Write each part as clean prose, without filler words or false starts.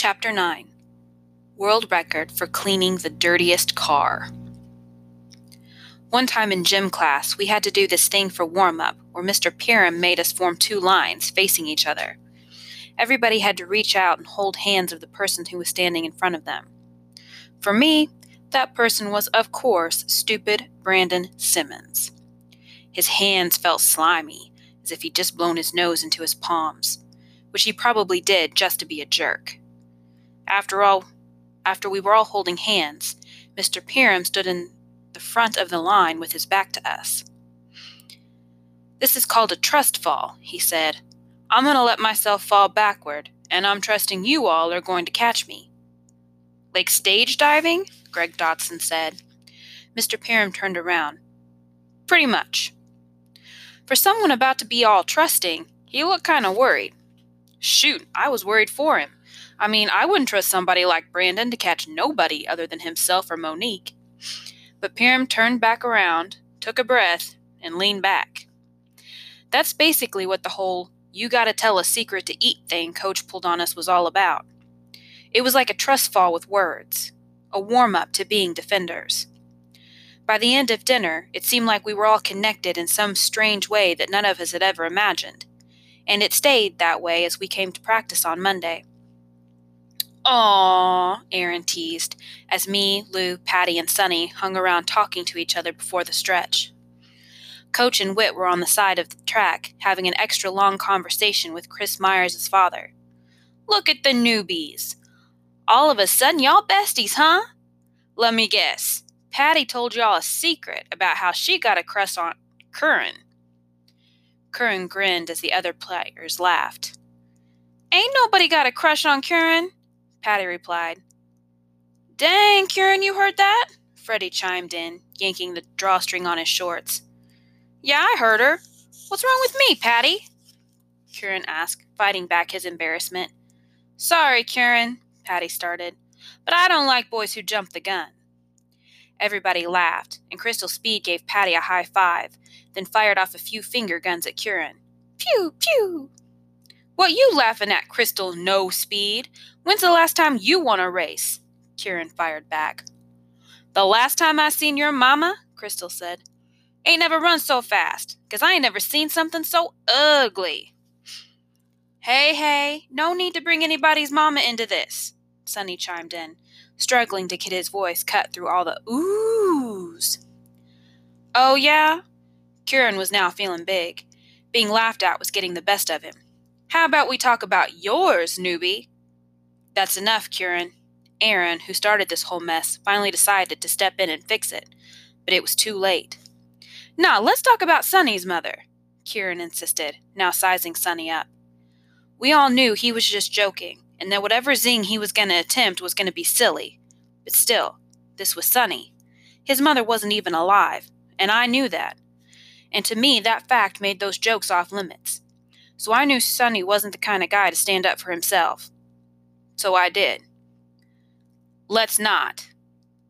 Chapter 9. World Record for Cleaning the Dirtiest Car. One time in gym class, we had to do this thing for warm-up where Mr. Piram made us form two lines facing each other. Everybody had to reach out and hold hands of the person who was standing in front of them. For me, that person was, of course, stupid Brandon Simmons. His hands felt slimy, as if he'd just blown his nose into his palms, which he probably did just to be a jerk. After we were all holding hands, Mr. Piram stood in the front of the line with his back to us. "This is called a trust fall," he said. "I'm going to let myself fall backward, and I'm trusting you all are going to catch me." "Like stage diving?" Greg Dotson said. Mr. Piram turned around. "Pretty much." For someone about to be all trusting, he looked kind of worried. Shoot, I was worried for him. I mean, I wouldn't trust somebody like Brandon to catch nobody other than himself or Monique. But Piram turned back around, took a breath, and leaned back. That's basically what the whole you-gotta-tell-a-secret-to-eat thing Coach pulled on us was all about. It was like a trust fall with words, a warm-up to being defenders. By the end of dinner, it seemed like we were all connected in some strange way that none of us had ever imagined, and it stayed that way as we came to practice on Monday. "Aww," Aaron teased, as me, Lou, Patty, and Sunny hung around talking to each other before the stretch. Coach and Whit were on the side of the track, having an extra long conversation with Chris Myers' father. "Look at the newbies. All of a sudden, y'all besties, huh? Let me guess. Patty told y'all a secret about how she got a crush on Curran." Curran grinned as the other players laughed. "Ain't nobody got a crush on Curran," Patty replied. "Dang, Kieran, you heard that?" Freddie chimed in, yanking the drawstring on his shorts. "Yeah, I heard her. What's wrong with me, Patty?" Kieran asked, fighting back his embarrassment. "Sorry, Kieran," Patty started, "but I don't like boys who jump the gun." Everybody laughed, and Crystal Speed gave Patty a high five, then fired off a few finger guns at Kieran. "Pew, pew!" "What you laughing at, Crystal No Speed? When's the last time you won a race?" Kieran fired back. "The last time I seen your mama," Crystal said, "ain't never run so fast, 'cause I ain't never seen something so ugly." "Hey, hey, no need to bring anybody's mama into this," Sunny chimed in, struggling to get his voice cut through all the oohs. "Oh, yeah?" Kieran was now feeling big. Being laughed at was getting the best of him. "How about we talk about yours, newbie?" "That's enough, Kieran." Aaron, who started this whole mess, finally decided to step in and fix it, but it was too late. "Nah, let's talk about Sunny's mother," Kieran insisted, now sizing Sunny up. We all knew he was just joking, and that whatever zing he was going to attempt was going to be silly. But still, this was Sunny. His mother wasn't even alive, and I knew that. And to me, that fact made those jokes off limits. So I knew Sunny wasn't the kind of guy to stand up for himself. So I did. "Let's not."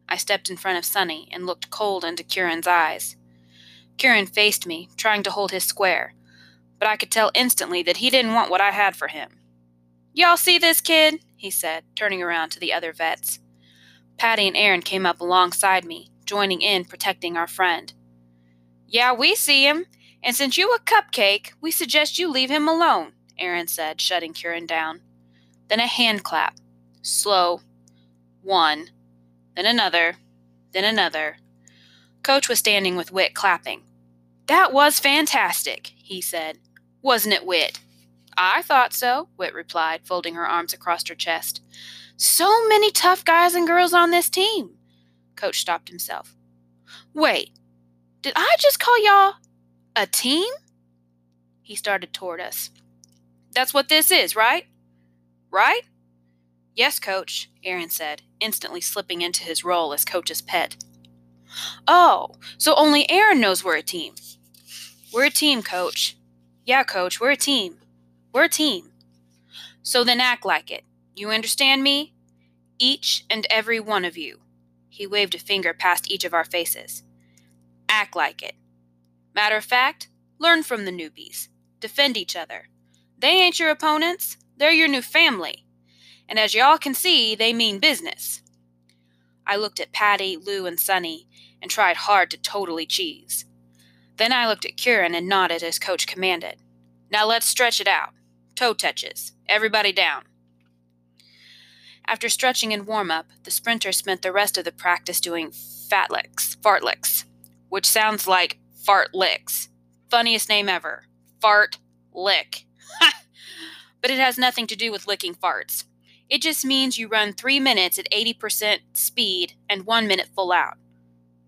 I stepped in front of Sunny and looked cold into Kieran's eyes. Kieran faced me, trying to hold his square, but I could tell instantly that he didn't want what I had for him. "Y'all see this kid?" he said, turning around to the other vets. Patty and Aaron came up alongside me, joining in protecting our friend. "Yeah, we see him. And since you a cupcake, we suggest you leave him alone," Aaron said, shutting Kieran down. Then a hand clap. Slow. One. Then another. Then another. Coach was standing with Whit clapping. "That was fantastic," he said. "Wasn't it, Whit?" "I thought so," Whit replied, folding her arms across her chest. "So many tough guys and girls on this team." Coach stopped himself. "Wait, did I just call y'all a team?" He started toward us. "That's what this is, right? Right?" "Yes, Coach," Aaron said, instantly slipping into his role as Coach's pet. "Oh, so only Aaron knows we're a team." "We're a team, Coach." "Yeah, Coach, we're a team. We're a team." "So then act like it. You understand me? Each and every one of you." He waved a finger past each of our faces. "Act like it. Matter of fact, learn from the newbies. Defend each other. They ain't your opponents. They're your new family. and as y'all can see, they mean business. I looked at Patty, Lou, and Sunny, and tried hard to totally cheese. Then I looked at Kieran and nodded as Coach commanded. Now let's stretch it out. Toe touches. Everybody down. After stretching and warm-up, the sprinters spent the rest of the practice doing fartleks, which sounds like fart licks. Funniest name ever. Fart lick. But it has nothing to do with licking farts. It just means you run 3 minutes at 80% speed and 1 minute full out.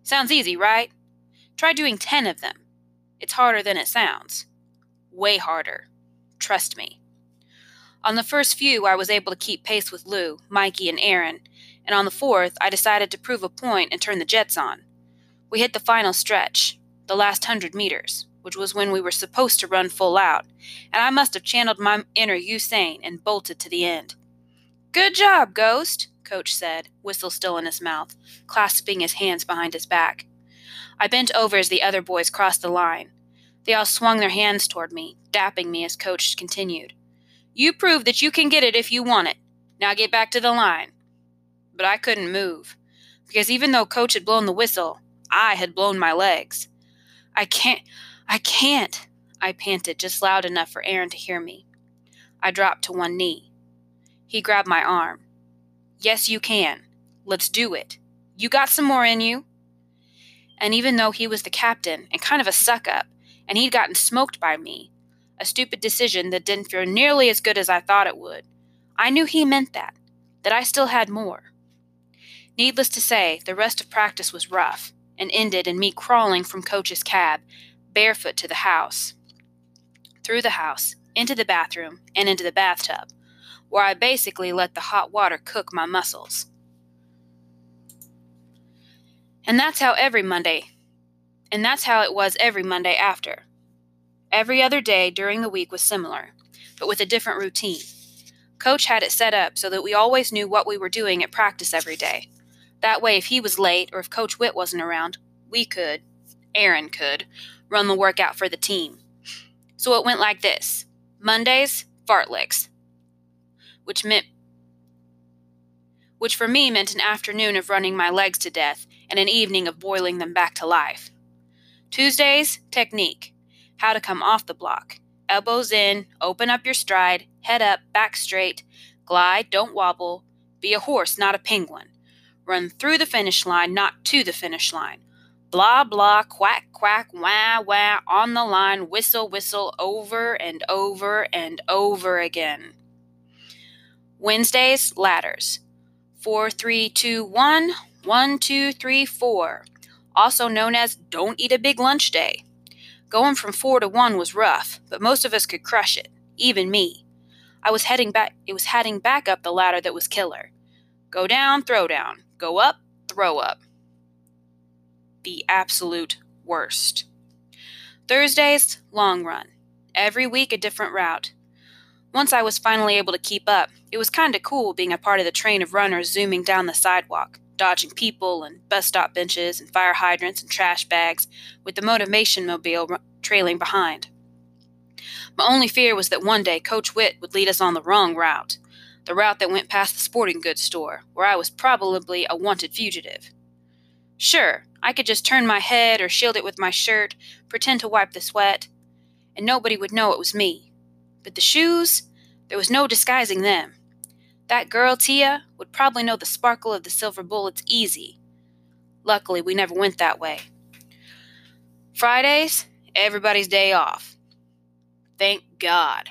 Sounds easy, right? Try doing 10 of them. It's harder than it sounds. Way harder. Trust me. On the first few, I was able to keep pace with Lou, Mikey, and Aaron, and on the fourth, I decided to prove a point and turn the jets on. We hit the final stretch, the last 100 meters, which was when we were supposed to run full out, and I must have channeled my inner Usain and bolted to the end. Good job, Ghost, Coach said, whistle still in his mouth, clasping his hands behind his back. I bent over as the other boys crossed the line. They all swung their hands toward me, dapping me as Coach continued. You prove that you can get it if you want it. Now get back to the line. But I couldn't move, because even though Coach had blown the whistle, I had blown my legs. I can't, I panted just loud enough for Aaron to hear me. I dropped to one knee. He grabbed my arm. Yes, you can. Let's do it. You got some more in you. And even though he was the captain and kind of a suck-up, and he'd gotten smoked by me, a stupid decision that didn't feel nearly as good as I thought it would, I knew he meant that I still had more. Needless to say, the rest of practice was rough, and ended in me crawling from Coach's cab, barefoot to the house, through the house, into the bathroom, and into the bathtub, where I basically let the hot water cook my muscles. And that's how it was every Monday after. Every other day during the week was similar, but with a different routine. Coach had it set up so that we always knew what we were doing at practice every day. That way, if he was late or if Coach Whit wasn't around, Aaron could, run the workout for the team. So it went like this. Mondays, fartleks, which for me meant an afternoon of running my legs to death and an evening of boiling them back to life. Tuesdays, technique. How to come off the block. Elbows in, open up your stride, head up, back straight, glide, don't wobble, be a horse, not a penguin. Run through the finish line, not to the finish line. Blah, blah, quack, quack, wah, wah, on the line, whistle, whistle, over and over and over again. Wednesdays, ladders. 4, 3, 2, 1. 1, 2, 3, 4. Also known as Don't Eat a Big Lunch Day. Going from 4 to 1 was rough, but most of us could crush it, even me. It was heading back up the ladder that was killer. Go down, throw down. Go up, throw up. The absolute worst. Thursdays, long run. Every week a different route. Once I was finally able to keep up, it was kind of cool being a part of the train of runners zooming down the sidewalk, dodging people and bus stop benches and fire hydrants and trash bags, with the motivation mobile trailing behind. My only fear was that one day Coach Whit would lead us on the wrong route, the route that went past the sporting goods store, where I was probably a wanted fugitive. Sure, I could just turn my head or shield it with my shirt, pretend to wipe the sweat, and nobody would know it was me. But the shoes, there was no disguising them. That girl, Tia, would probably know the sparkle of the silver bullets easy. Luckily, we never went that way. Fridays, everybody's day off. Thank God.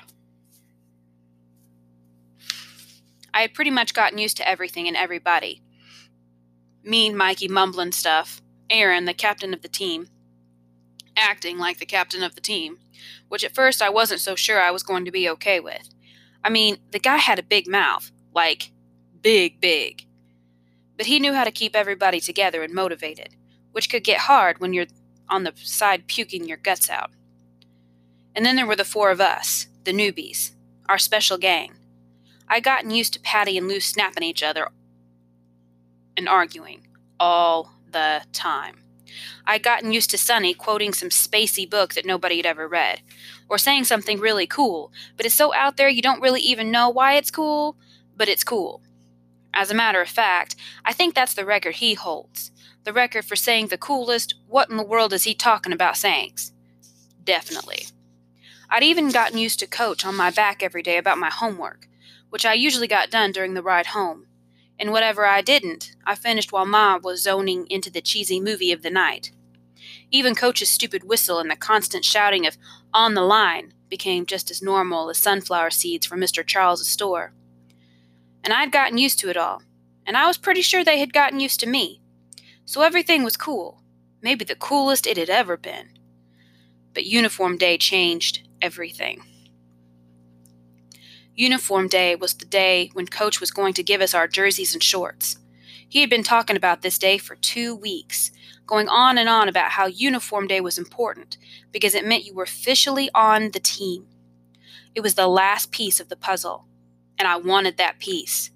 I had pretty much gotten used to everything and everybody. Me and Mikey mumbling stuff, Aaron, the captain of the team, acting like the captain of the team, which at first I wasn't so sure I was going to be okay with. I mean, the guy had a big mouth, like, big. But he knew how to keep everybody together and motivated, which could get hard when you're on the side puking your guts out. And then there were the four of us, the newbies, our special gang. I'd gotten used to Patty and Lou snapping each other and arguing all the time. I'd gotten used to Sunny quoting some spacey book that nobody had ever read, or saying something really cool, but it's so out there you don't really even know why it's cool, but it's cool. As a matter of fact, I think that's the record he holds. The record for saying the coolest, what in the world is he talking about sayings. Definitely. I'd even gotten used to Coach on my back every day about my homework, which I usually got done during the ride home. And whatever I didn't, I finished while Ma was zoning into the cheesy movie of the night. Even Coach's stupid whistle and the constant shouting of "on the line" became just as normal as sunflower seeds from Mr. Charles's store. And I'd gotten used to it all, and I was pretty sure they had gotten used to me. So everything was cool, maybe the coolest it had ever been. But Uniform Day changed everything. Uniform Day was the day when Coach was going to give us our jerseys and shorts. He had been talking about this day for 2 weeks, going on and on about how Uniform Day was important because it meant you were officially on the team. It was the last piece of the puzzle, and I wanted that piece.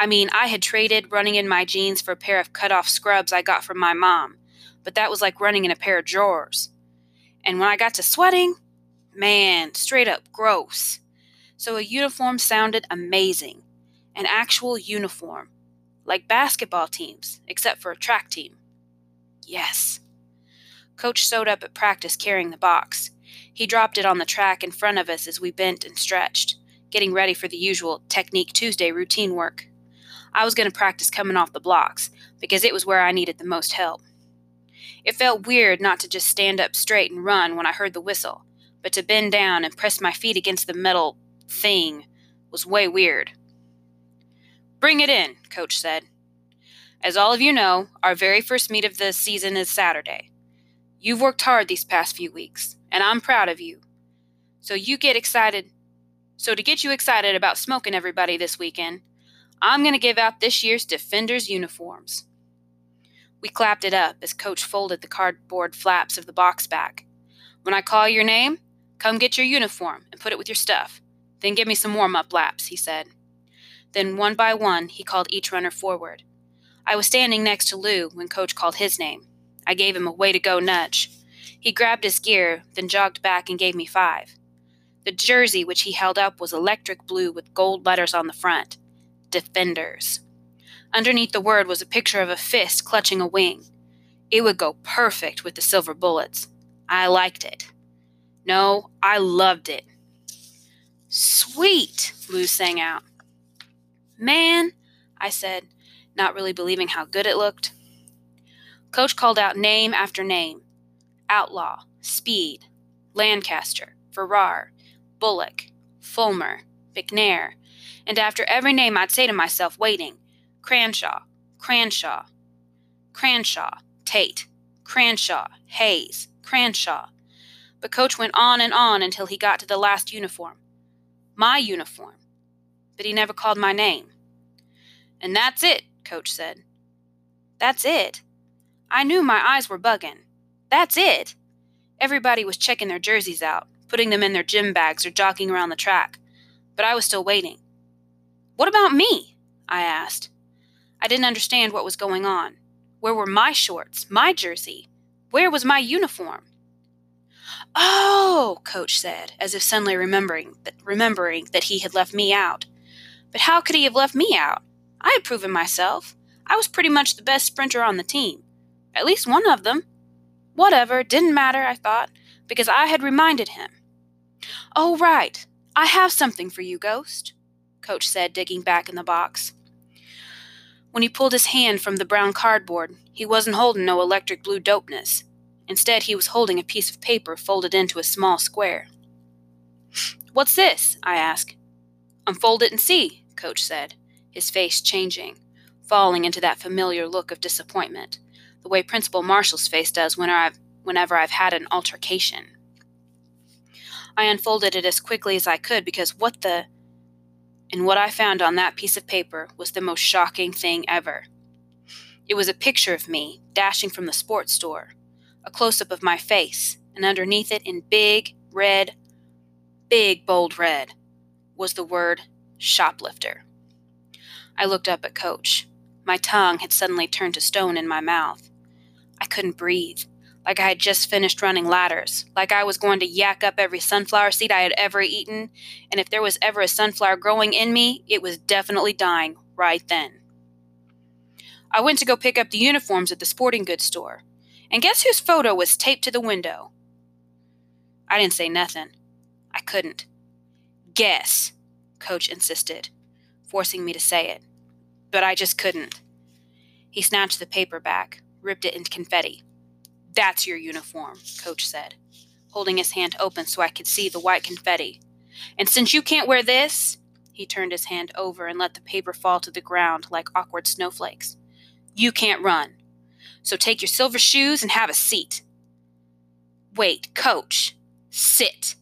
I mean, I had traded running in my jeans for a pair of cut-off scrubs I got from my mom, but that was like running in a pair of drawers. And when I got to sweating, man, straight up gross. So a uniform sounded amazing. An actual uniform. Like basketball teams, except for a track team. Yes. Coach showed up at practice carrying the box. He dropped it on the track in front of us as we bent and stretched, getting ready for the usual Technique Tuesday routine work. I was going to practice coming off the blocks, because it was where I needed the most help. It felt weird not to just stand up straight and run when I heard the whistle, but to bend down and press my feet against the metal thing was way weird. "Bring it in," Coach said. "As all of you know, our very first meet of the season is Saturday. You've worked hard these past few weeks, and I'm proud of you. So to get you excited about smoking everybody this weekend, I'm going to give out this year's Defenders uniforms." We clapped it up as Coach folded the cardboard flaps of the box back. "When I call your name, come get your uniform and put it with your stuff. Then give me some warm-up laps," he said. Then one by one, he called each runner forward. I was standing next to Lou when Coach called his name. I gave him a way-to-go nudge. He grabbed his gear, then jogged back and gave me 5. The jersey which he held up was electric blue with gold letters on the front. Defenders. Underneath the word was a picture of a fist clutching a wing. It would go perfect with the silver bullets. I liked it. No, I loved it. "Sweet," Lou sang out. "Man," I said, not really believing how good it looked. Coach called out name after name. Outlaw, Speed, Lancaster, Farrar, Bullock, Fulmer, McNair, and after every name I'd say to myself, waiting, Cranshaw, Tate, Cranshaw, Hayes, Cranshaw. But Coach went on and on until he got to the last uniform. My uniform. But he never called my name. "And that's it," Coach said. That's it. I knew my eyes were bugging. That's it. Everybody was checking their jerseys out, putting them in their gym bags or jogging around the track. But I was still waiting. "What about me?" I asked. I didn't understand what was going on. Where were my shorts, my jersey? Where was my uniform? "Oh," Coach said, as if suddenly remembering that he had left me out. But how could he have left me out? I had proven myself. I was pretty much the best sprinter on the team. At least one of them. Whatever, didn't matter, I thought, because I had reminded him. "Oh, right. I have something for you, Ghost," Coach said, digging back in the box. When he pulled his hand from the brown cardboard, he wasn't holding no electric blue dopeness. Instead, he was holding a piece of paper folded into a small square. "What's this?" I asked. "Unfold it and see," Coach said, his face changing, falling into that familiar look of disappointment, the way Principal Marshall's face does whenever I've had an altercation. I unfolded it as quickly as I could because And what I found on that piece of paper was the most shocking thing ever. It was a picture of me, dashing from the sports store. A close-up of my face, and underneath it in big, bold red, was the word shoplifter. I looked up at Coach. My tongue had suddenly turned to stone in my mouth. I couldn't breathe. like I had just finished running ladders, like I was going to yak up every sunflower seed I had ever eaten, and if there was ever a sunflower growing in me, it was definitely dying right then. I went to go pick up the uniforms at the sporting goods store, and guess whose photo was taped to the window? I didn't say nothing. I couldn't. Guess, Coach insisted, forcing me to say it, but I just couldn't. He snatched the paper back, ripped it into confetti. "That's your uniform," Coach said, holding his hand open so I could see the white confetti. "And since you can't wear this," he turned his hand over and let the paper fall to the ground like awkward snowflakes, "you can't run. So take your silver shoes and have a seat." "Wait, Coach, sit,"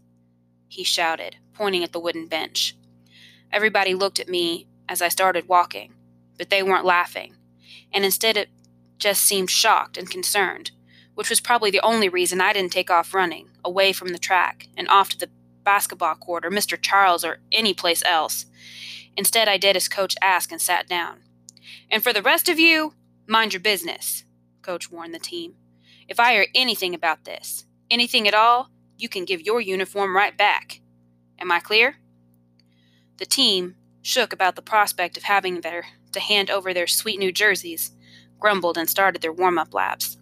he shouted, pointing at the wooden bench. Everybody looked at me as I started walking, but they weren't laughing, and instead it just seemed shocked and concerned, which was probably the only reason I didn't take off running, away from the track, and off to the basketball court or Mr. Charles or any place else. Instead, I did as Coach asked and sat down. "And for the rest of you, mind your business," Coach warned the team. "If I hear anything about this, anything at all, you can give your uniform right back. Am I clear?" The team, shook about the prospect of having to hand over their sweet new jerseys, grumbled and started their warm-up laps.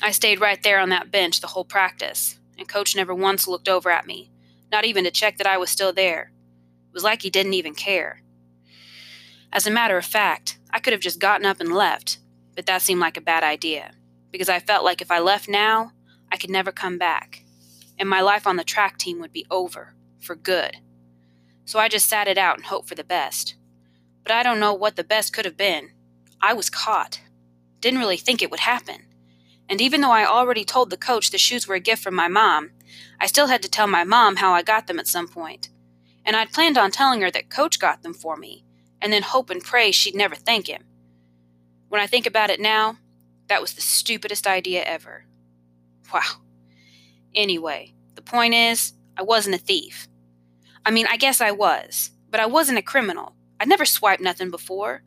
I stayed right there on that bench the whole practice, and Coach never once looked over at me, not even to check that I was still there. It was like he didn't even care. As a matter of fact, I could have just gotten up and left, but that seemed like a bad idea, because I felt like if I left now, I could never come back, and my life on the track team would be over, for good. So I just sat it out and hoped for the best. But I don't know what the best could have been. I was caught. Didn't really think it would happen. And even though I already told the coach the shoes were a gift from my mom, I still had to tell my mom how I got them at some point. And I'd planned on telling her that Coach got them for me, and then hope and pray she'd never thank him. When I think about it now, that was the stupidest idea ever. Wow. Anyway, the point is, I wasn't a thief. I mean, I guess I was, but I wasn't a criminal. I'd never swiped nothing before.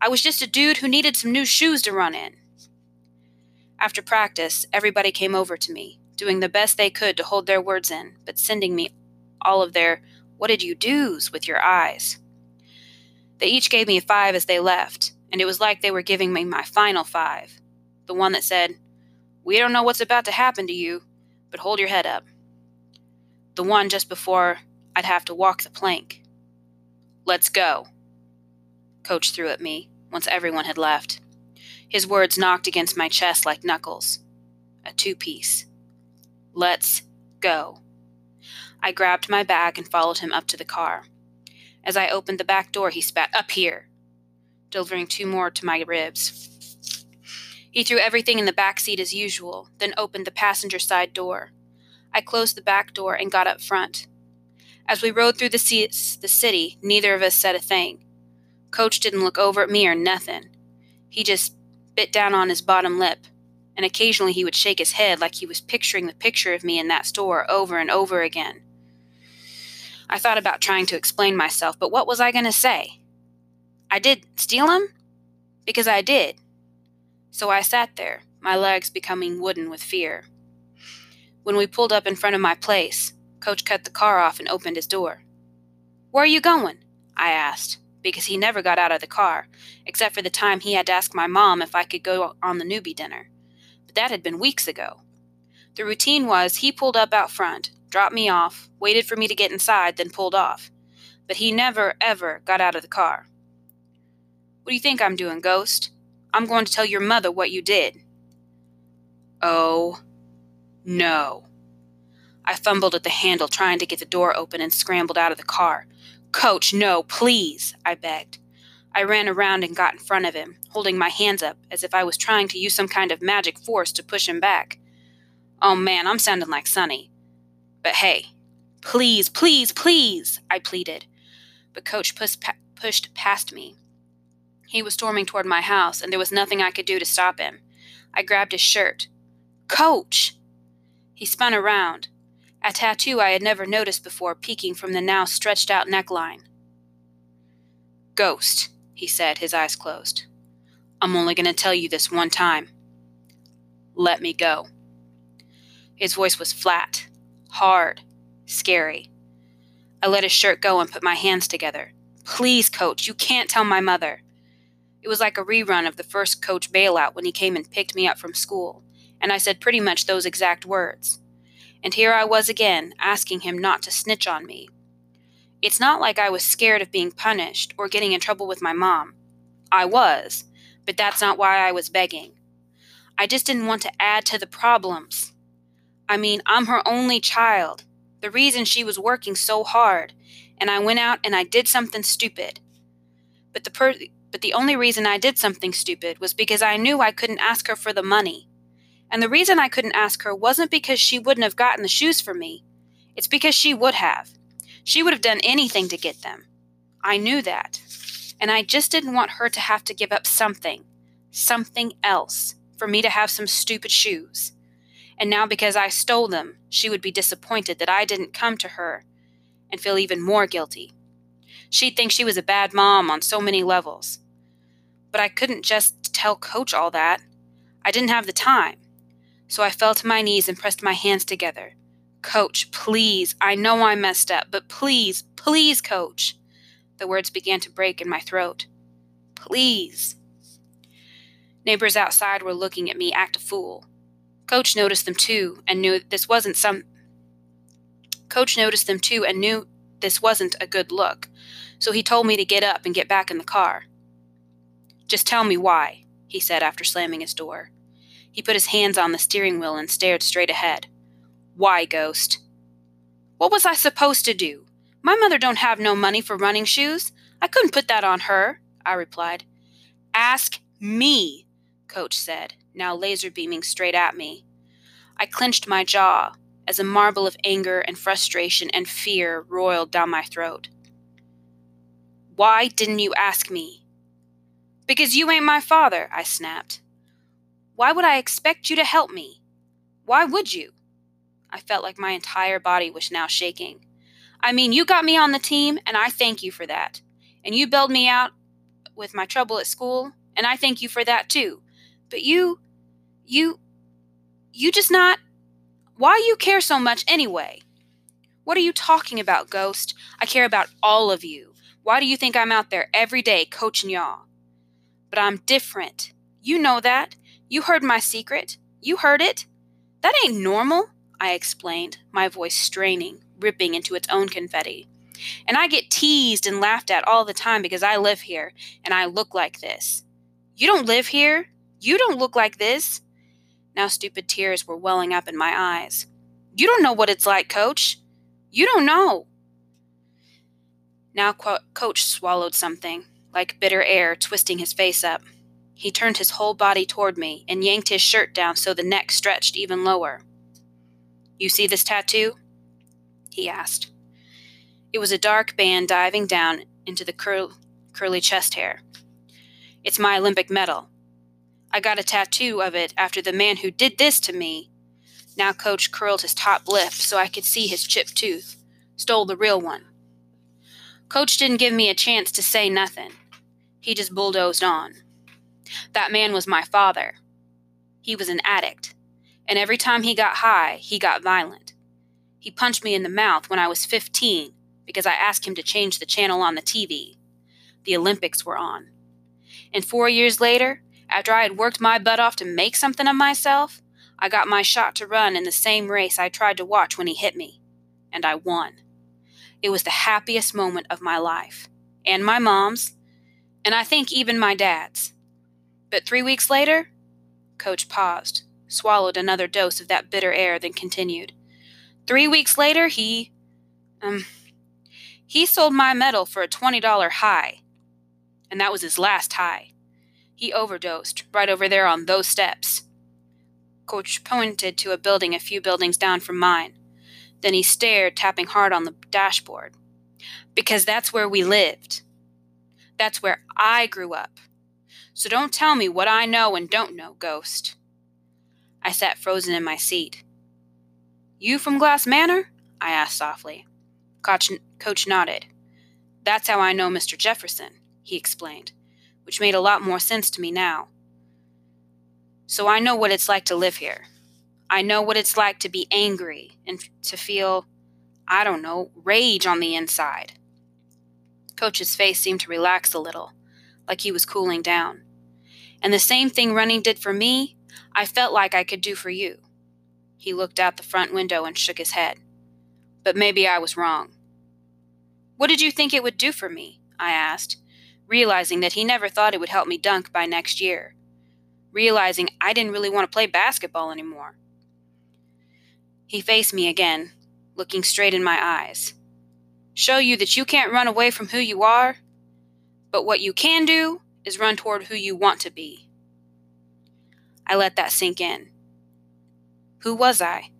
I was just a dude who needed some new shoes to run in. After practice, everybody came over to me, doing the best they could to hold their words in, but sending me all of their what-did-you-dos with your eyes. They each gave me a 5 as they left, and it was like they were giving me my final 5, the one that said, "We don't know what's about to happen to you, but hold your head up." The one just before I'd have to walk the plank. "Let's go," Coach threw at me once everyone had left. His words knocked against my chest like knuckles. A two-piece. "Let's go." I grabbed my bag and followed him up to the car. As I opened the back door, he spat, "Up here," delivering 2 more to my ribs. He threw everything in the back seat as usual, then opened the passenger side door. I closed the back door and got up front. As we rode through the city, neither of us said a thing. Coach didn't look over at me or nothing. He just bit down on his bottom lip, and occasionally he would shake his head like he was picturing the picture of me in that store over and over again. I thought about trying to explain myself, but what was I going to say? I did steal him? Because I did. So I sat there, my legs becoming wooden with fear. When we pulled up in front of my place, Coach cut the car off and opened his door. "Where are you going?" I asked, because he never got out of the car, except for the time he had to ask my mom if I could go on the newbie dinner. But that had been weeks ago. The routine was he pulled up out front, dropped me off, waited for me to get inside, then pulled off. But he never, ever got out of the car. "What do you think I'm doing, Ghost? I'm going to tell your mother what you did." "Oh, no." I fumbled at the handle, trying to get the door open, and scrambled out of the car. "Coach, no, please," I begged. I ran around and got in front of him, holding my hands up as if I was trying to use some kind of magic force to push him back. Oh man, I'm sounding like Sunny. But hey, please, please, please, I pleaded. But Coach pushed past me. He was storming toward my house, and there was nothing I could do to stop him. I grabbed his shirt. "Coach!" He spun around. A tattoo I had never noticed before peeking from the now stretched-out neckline. "Ghost," he said, his eyes closed. I'm only going to tell you this one time. Let me go. His voice was flat, hard, scary. I let his shirt go and put my hands together. Please, Coach, you can't tell my mother. It was like a rerun of the first Coach bailout when he came and picked me up from school, and I said pretty much those exact words. And here I was again, asking him not to snitch on me. It's not like I was scared of being punished or getting in trouble with my mom. I was, but that's not why I was begging. I just didn't want to add to the problems. I mean, I'm her only child, the reason she was working so hard, and I went out and I did something stupid. But the only reason I did something stupid was because I knew I couldn't ask her for the money. And the reason I couldn't ask her wasn't because she wouldn't have gotten the shoes for me. It's because she would have. She would have done anything to get them. I knew that. And I just didn't want her to have to give up something else, for me to have some stupid shoes. And now because I stole them, she would be disappointed that I didn't come to her and feel even more guilty. She'd think she was a bad mom on so many levels. But I couldn't just tell Coach all that. I didn't have the time. So I fell to my knees and pressed my hands together. Coach, please, I know I messed up, but please, please, Coach. The words began to break in my throat. Please. Neighbors outside were looking at me act a fool. Coach noticed them too and knew this wasn't a good look, so he told me to get up and get back in the car. Just tell me why, he said after slamming his door. He put his hands on the steering wheel and stared straight ahead. Why, Ghost? What was I supposed to do? My mother don't have no money for running shoes. I couldn't put that on her, I replied. Ask me, Coach said, now laser beaming straight at me. I clenched my jaw as a marble of anger and frustration and fear roiled down my throat. Why didn't you ask me? Because you ain't my father, I snapped. Why would I expect you to help me? Why would you? I felt like my entire body was now shaking. I mean, you got me on the team, and I thank you for that. And you bailed me out with my trouble at school, and I thank you for that too. But you just not, why you care so much anyway? What are you talking about, Ghost? I care about all of you. Why do you think I'm out there every day coaching y'all? But I'm different. You know that. You heard my secret. You heard it. That ain't normal, I explained, my voice straining, ripping into its own confetti. And I get teased and laughed at all the time because I live here and I look like this. You don't live here. You don't look like this. Now stupid tears were welling up in my eyes. You don't know what it's like, Coach. You don't know. Now Coach swallowed something, like bitter air twisting his face up. He turned his whole body toward me and yanked his shirt down so the neck stretched even lower. You see this tattoo? He asked. It was a dark band diving down into the curly chest hair. It's my Olympic medal. I got a tattoo of it after the man who did this to me. Now Coach curled his top lip so I could see his chipped tooth. Stole the real one. Coach didn't give me a chance to say nothing. He just bulldozed on. That man was my father. He was an addict, and every time he got high, he got violent. He punched me in the mouth when I was 15 because I asked him to change the channel on the TV. The Olympics were on. And 4 years later, after I had worked my butt off to make something of myself, I got my shot to run in the same race I tried to watch when he hit me, and I won. It was the happiest moment of my life, and my mom's, and I think even my dad's. But 3 weeks later, Coach paused, swallowed another dose of that bitter air, then continued. 3 weeks later, he sold my medal for a $20 high. And that was his last high. He overdosed right over there on those steps. Coach pointed to a building a few buildings down from mine. Then he stared, tapping hard on the dashboard. Because that's where we lived. That's where I grew up. So don't tell me what I know and don't know, Ghost. I sat frozen in my seat. You from Glass Manor? I asked softly. Coach nodded. That's how I know Mr. Jefferson, he explained, which made a lot more sense to me now. So I know what it's like to live here. I know what it's like to be angry and to feel, I don't know, rage on the inside. Coach's face seemed to relax a little, like he was cooling down. And the same thing running did for me, I felt like I could do for you. He looked out the front window and shook his head. But maybe I was wrong. What did you think it would do for me? I asked, realizing that he never thought it would help me dunk by next year, realizing I didn't really want to play basketball anymore. He faced me again, looking straight in my eyes. Show you that you can't run away from who you are, but what you can do is run toward who you want to be. I let that sink in. Who was I?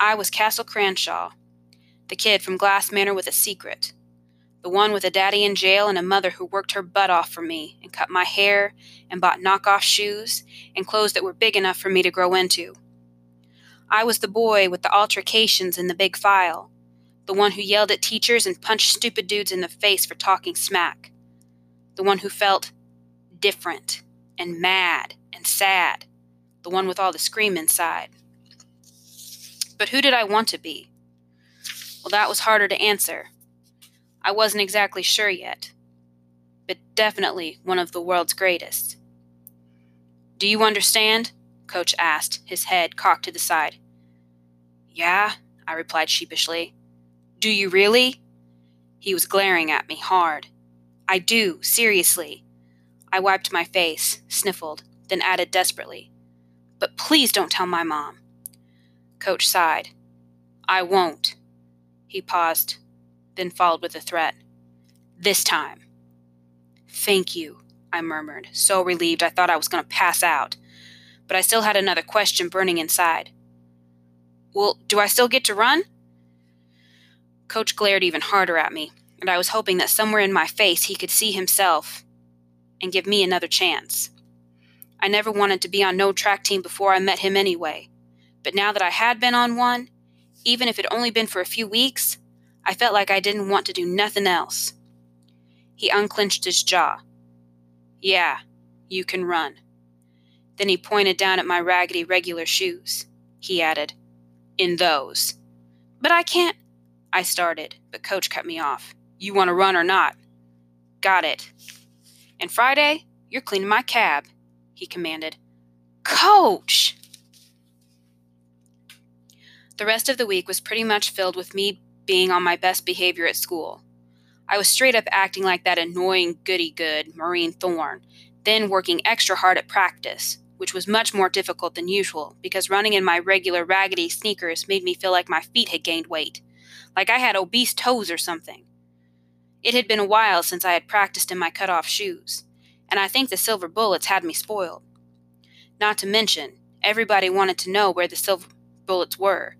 I was Castle Cranshaw, the kid from Glass Manor with a secret, the one with a daddy in jail and a mother who worked her butt off for me and cut my hair and bought knockoff shoes and clothes that were big enough for me to grow into. I was the boy with the altercations in the big file, the one who yelled at teachers and punched stupid dudes in the face for talking smack, the one who felt different and mad and sad, the one with all the scream inside. But who did I want to be? Well, that was harder to answer. I wasn't exactly sure yet, but definitely one of the world's greatest. Do you understand? Coach asked, his head cocked to the side. Yeah, I replied sheepishly. Do you really? He was glaring at me hard. I do, seriously. I wiped my face, sniffled, then added desperately. But please don't tell my mom. Coach sighed. I won't. He paused, then followed with a threat. This time. Thank you, I murmured, so relieved I thought I was going to pass out. But I still had another question burning inside. Well, do I still get to run? Coach glared even harder at me, and I was hoping that somewhere in my face he could see himself and give me another chance. I never wanted to be on no track team before I met him anyway, but now that I had been on one, even if it only been for a few weeks, I felt like I didn't want to do nothing else. He unclenched his jaw. Yeah, you can run. Then he pointed down at my raggedy regular shoes. He added, in those. But I can't, I started, but Coach cut me off. You want to run or not? Got it. And Friday, you're cleaning my cab. He commanded. Coach! The rest of the week was pretty much filled with me being on my best behavior at school. I was straight up acting like that annoying goody-good Maureen Thorne, then working extra hard at practice, which was much more difficult than usual because running in my regular raggedy sneakers made me feel like my feet had gained weight, like I had obese toes or something. It had been a while since I had practiced in my cut-off shoes, and I think the silver bullets had me spoiled. Not to mention, everybody wanted to know where the silver bullets were,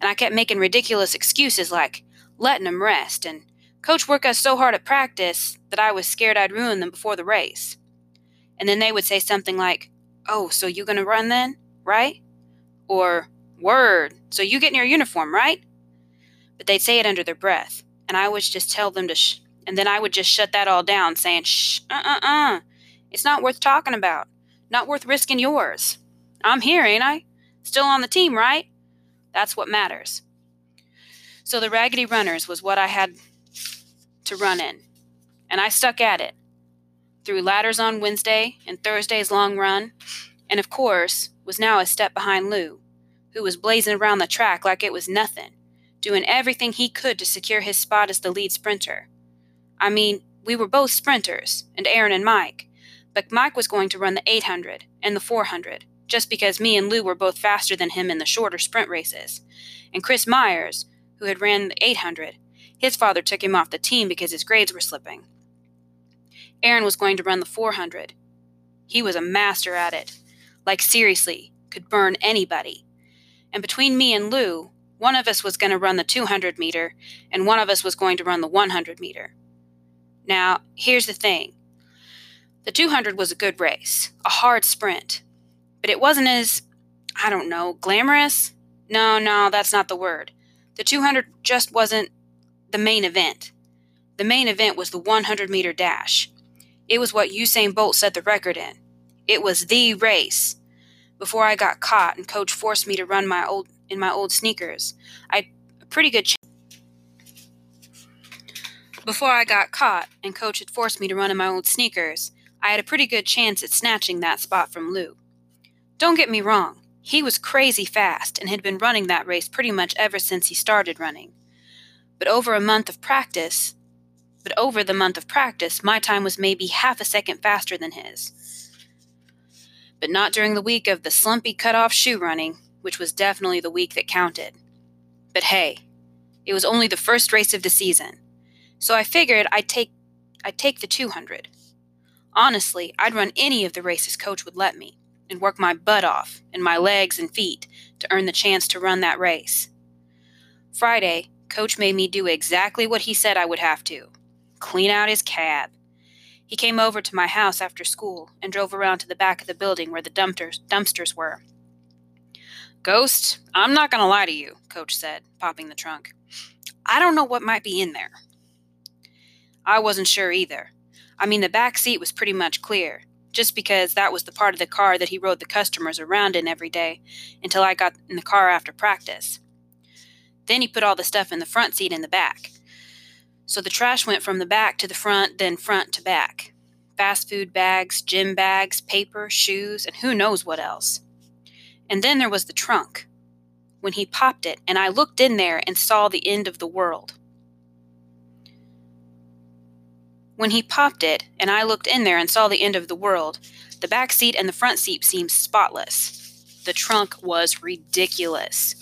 and I kept making ridiculous excuses like letting them rest and Coach worked us so hard at practice that I was scared I'd ruin them before the race. And then they would say something like, oh, so you gonna run then, right? Or, word, so you get in your uniform, right? But they'd say it under their breath, and I would just tell them to and then I would just shut that all down, saying, it's not worth talking about. Not worth risking yours. I'm here, ain't I? Still on the team, right? That's what matters. So the raggedy runners was what I had to run in, and I stuck at it. Through ladders on Wednesday and Thursday's long run, and of course, was now a step behind Lou, who was blazing around the track like it was nothing, doing everything he could to secure his spot as the lead sprinter. I mean, we were both sprinters, and Aaron and Mike, but Mike was going to run the 800 and the 400, just because me and Lou were both faster than him in the shorter sprint races. And Chris Myers, who had ran the 800, his father took him off the team because his grades were slipping. Aaron was going to run the 400. He was a master at it. Like, seriously, could burn anybody. And between me and Lou, one of us was going to run the 200 meter, and one of us was going to run the 100 meter. Now, here's the thing. The 200 was a good race, a hard sprint, but it wasn't as, I don't know, glamorous? No, that's not the word. The 200 just wasn't the main event. The main event was the 100 meter dash. It was what Usain Bolt set the record in. It was the race. Before I got caught and Coach forced me to run in my old sneakers, I had a pretty good chance at snatching that spot from Lou. Don't get me wrong, he was crazy fast and had been running that race pretty much ever since he started running. But over the month of practice, my time was maybe half a second faster than his. But not during the week of the slumpy cut-off shoe running, which was definitely the week that counted. But hey, it was only the first race of the season, so I figured I'd take the 200. Honestly, I'd run any of the races Coach would let me, and work my butt off, and my legs and feet, to earn the chance to run that race. Friday, Coach made me do exactly what he said I would have to. Clean out his cab. He came over to my house after school and drove around to the back of the building where the dumpsters were. Ghost, I'm not going to lie to you, Coach said, popping the trunk. I don't know what might be in there. I wasn't sure either. I mean, the back seat was pretty much clear, just because that was the part of the car that he rode the customers around in every day until I got in the car after practice. Then he put all the stuff in the front seat in the back. So the trash went from the back to the front, then front to back. Fast food bags, gym bags, paper, shoes, and who knows what else. And then there was the trunk. When he popped it, and I looked in there and saw the end of the world. The back seat and the front seat seemed spotless. The trunk was ridiculous.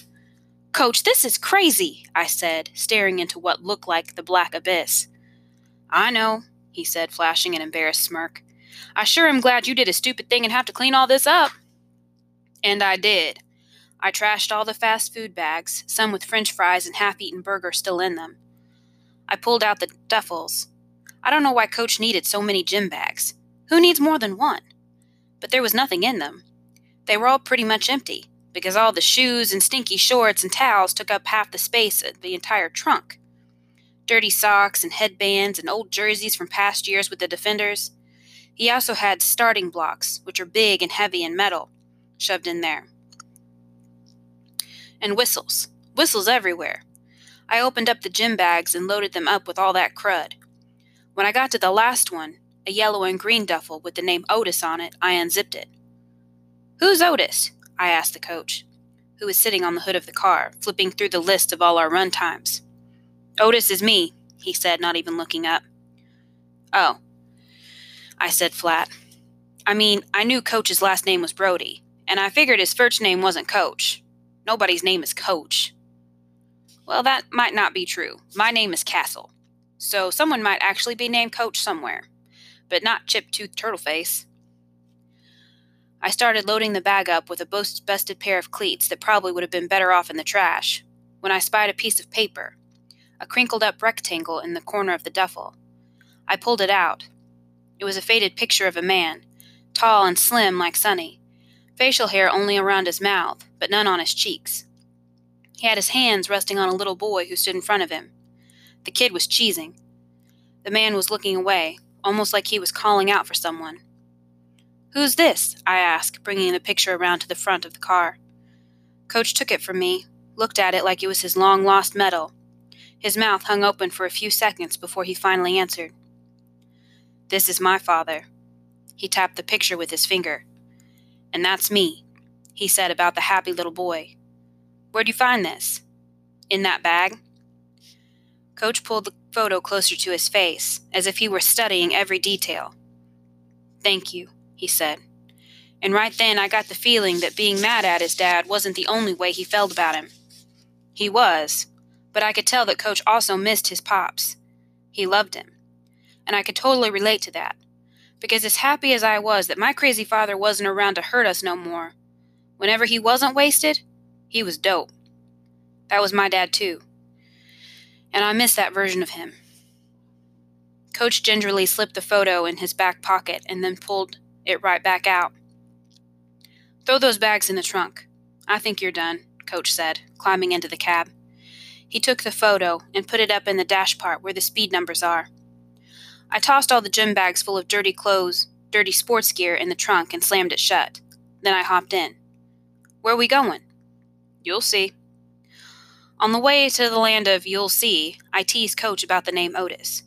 Coach, this is crazy, I said, staring into what looked like the black abyss. I know, he said, flashing an embarrassed smirk. I sure am glad you did a stupid thing and have to clean all this up. And I did. I trashed all the fast food bags, some with French fries and half-eaten burgers still in them. I pulled out the duffels. I don't know why Coach needed so many gym bags. Who needs more than one? But there was nothing in them. They were all pretty much empty, because all the shoes and stinky shorts and towels took up half the space of the entire trunk. Dirty socks and headbands and old jerseys from past years with the Defenders. He also had starting blocks, which are big and heavy and metal, shoved in there. And whistles. Whistles everywhere. I opened up the gym bags and loaded them up with all that crud. When I got to the last one, a yellow and green duffel with the name Otis on it, I unzipped it. Who's Otis? I asked the coach, who was sitting on the hood of the car, flipping through the list of all our run times. Otis is me, he said, not even looking up. Oh, I said flat. I mean, I knew Coach's last name was Brody, and I figured his first name wasn't Coach. Nobody's name is Coach. Well, that might not be true. My name is Castle, so someone might actually be named Coach somewhere, but not Chip-Tooth Turtleface. I started loading the bag up with a busted pair of cleats that probably would have been better off in the trash, when I spied a piece of paper, a crinkled-up rectangle in the corner of the duffel. I pulled it out. It was a faded picture of a man, tall and slim like Sunny, facial hair only around his mouth, but none on his cheeks. He had his hands resting on a little boy who stood in front of him. The kid was cheesing. The man was looking away, almost like he was calling out for someone. Who's this? I asked, bringing the picture around to the front of the car. Coach took it from me, looked at it like it was his long-lost medal. His mouth hung open for a few seconds before he finally answered. This is my father. He tapped the picture with his finger. And that's me, he said about the happy little boy. Where'd you find this? In that bag? Coach pulled the photo closer to his face, as if he were studying every detail. Thank you, he said. And right then I got the feeling that being mad at his dad wasn't the only way he felt about him. He was, but I could tell that Coach also missed his pops. He loved him. And I could totally relate to that, because as happy as I was that my crazy father wasn't around to hurt us no more, whenever he wasn't wasted, he was dope. That was my dad too. And I miss that version of him. Coach gingerly slipped the photo in his back pocket and then pulled it right back out. Throw those bags in the trunk. I think you're done, Coach said, climbing into the cab. He took the photo and put it up in the dash part where the speed numbers are. I tossed all the gym bags full of dirty clothes, dirty sports gear in the trunk and slammed it shut. Then I hopped in. Where are we going? You'll see. On the way to the land of You'll See, I teased Coach about the name Otis.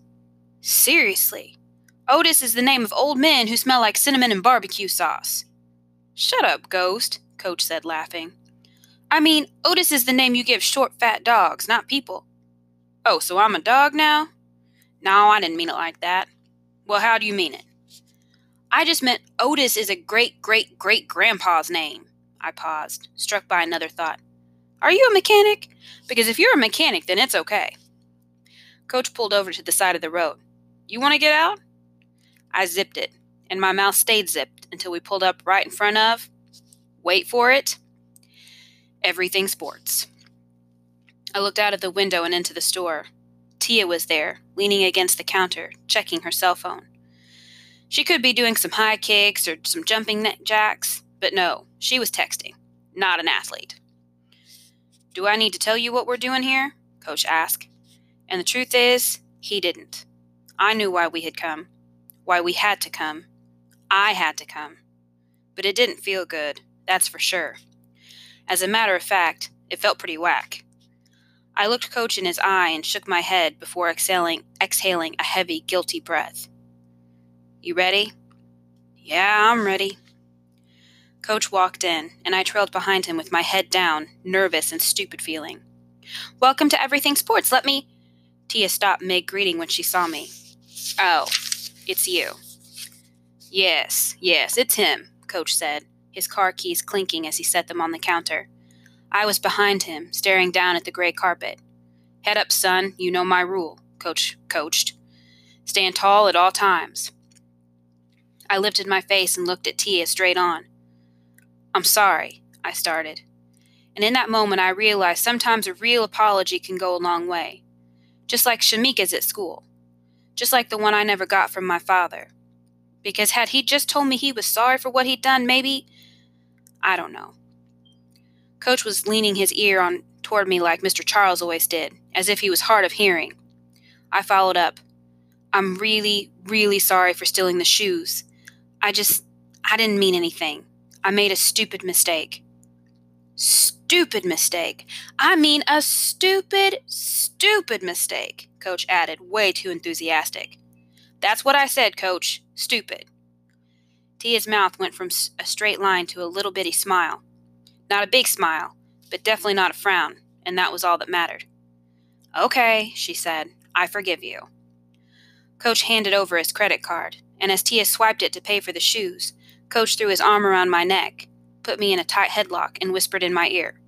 Seriously? Otis is the name of old men who smell like cinnamon and barbecue sauce. Shut up, Ghost, Coach said, laughing. I mean, Otis is the name you give short, fat dogs, not people. Oh, so I'm a dog now? No, I didn't mean it like that. Well, how do you mean it? I just meant Otis is a great-great-great-grandpa's name. I paused, struck by another thought. Are you a mechanic? Because if you're a mechanic, then it's okay. Coach pulled over to the side of the road. You want to get out? I zipped it, and my mouth stayed zipped until we pulled up right in front of, wait for it, Everything Sports. I looked out of the window and into the store. Tia was there, leaning against the counter, checking her cell phone. She could be doing some high kicks or some jumping neck jacks, but no, she was texting. Not an athlete. Do I need to tell you what we're doing here? Coach asked. And the truth is, he didn't. I knew why we had come. Why we had to come. I had to come. But it didn't feel good, that's for sure. As a matter of fact, it felt pretty whack. I looked Coach in his eye and shook my head before exhaling a heavy, guilty breath. You ready? Yeah, I'm ready. Coach walked in, and I trailed behind him with my head down, nervous and stupid feeling. Welcome to Everything Sports, let me... Tia stopped mid-greeting when she saw me. Oh, it's you. Yes, it's him, Coach said, his car keys clinking as he set them on the counter. I was behind him, staring down at the gray carpet. Head up, son, you know my rule, Coach coached. Stand tall at all times. I lifted my face and looked at Tia straight on. I'm sorry, I started. And in that moment, I realized sometimes a real apology can go a long way. Just like Shamika's at school. Just like the one I never got from my father. Because had he just told me he was sorry for what he'd done, maybe... I don't know. Coach was leaning his ear on toward me like Mr. Charles always did, as if he was hard of hearing. I followed up. I'm really, really sorry for stealing the shoes. I didn't mean anything. I made a stupid mistake. Stupid mistake. I mean a stupid, stupid mistake, Coach added, way too enthusiastic. That's what I said, Coach. Stupid. Tia's mouth went from a straight line to a little bitty smile. Not a big smile, but definitely not a frown, and that was all that mattered. Okay, she said. I forgive you. Coach handed over his credit card, and as Tia swiped it to pay for the shoes, Coach threw his arm around my neck, put me in a tight headlock, and whispered in my ear,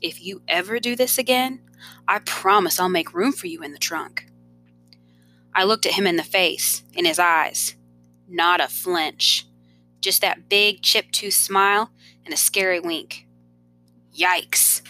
If you ever do this again, I promise I'll make room for you in the trunk. I looked at him in the face, in his eyes. Not a flinch. Just that big, chipped-tooth smile and a scary wink. Yikes!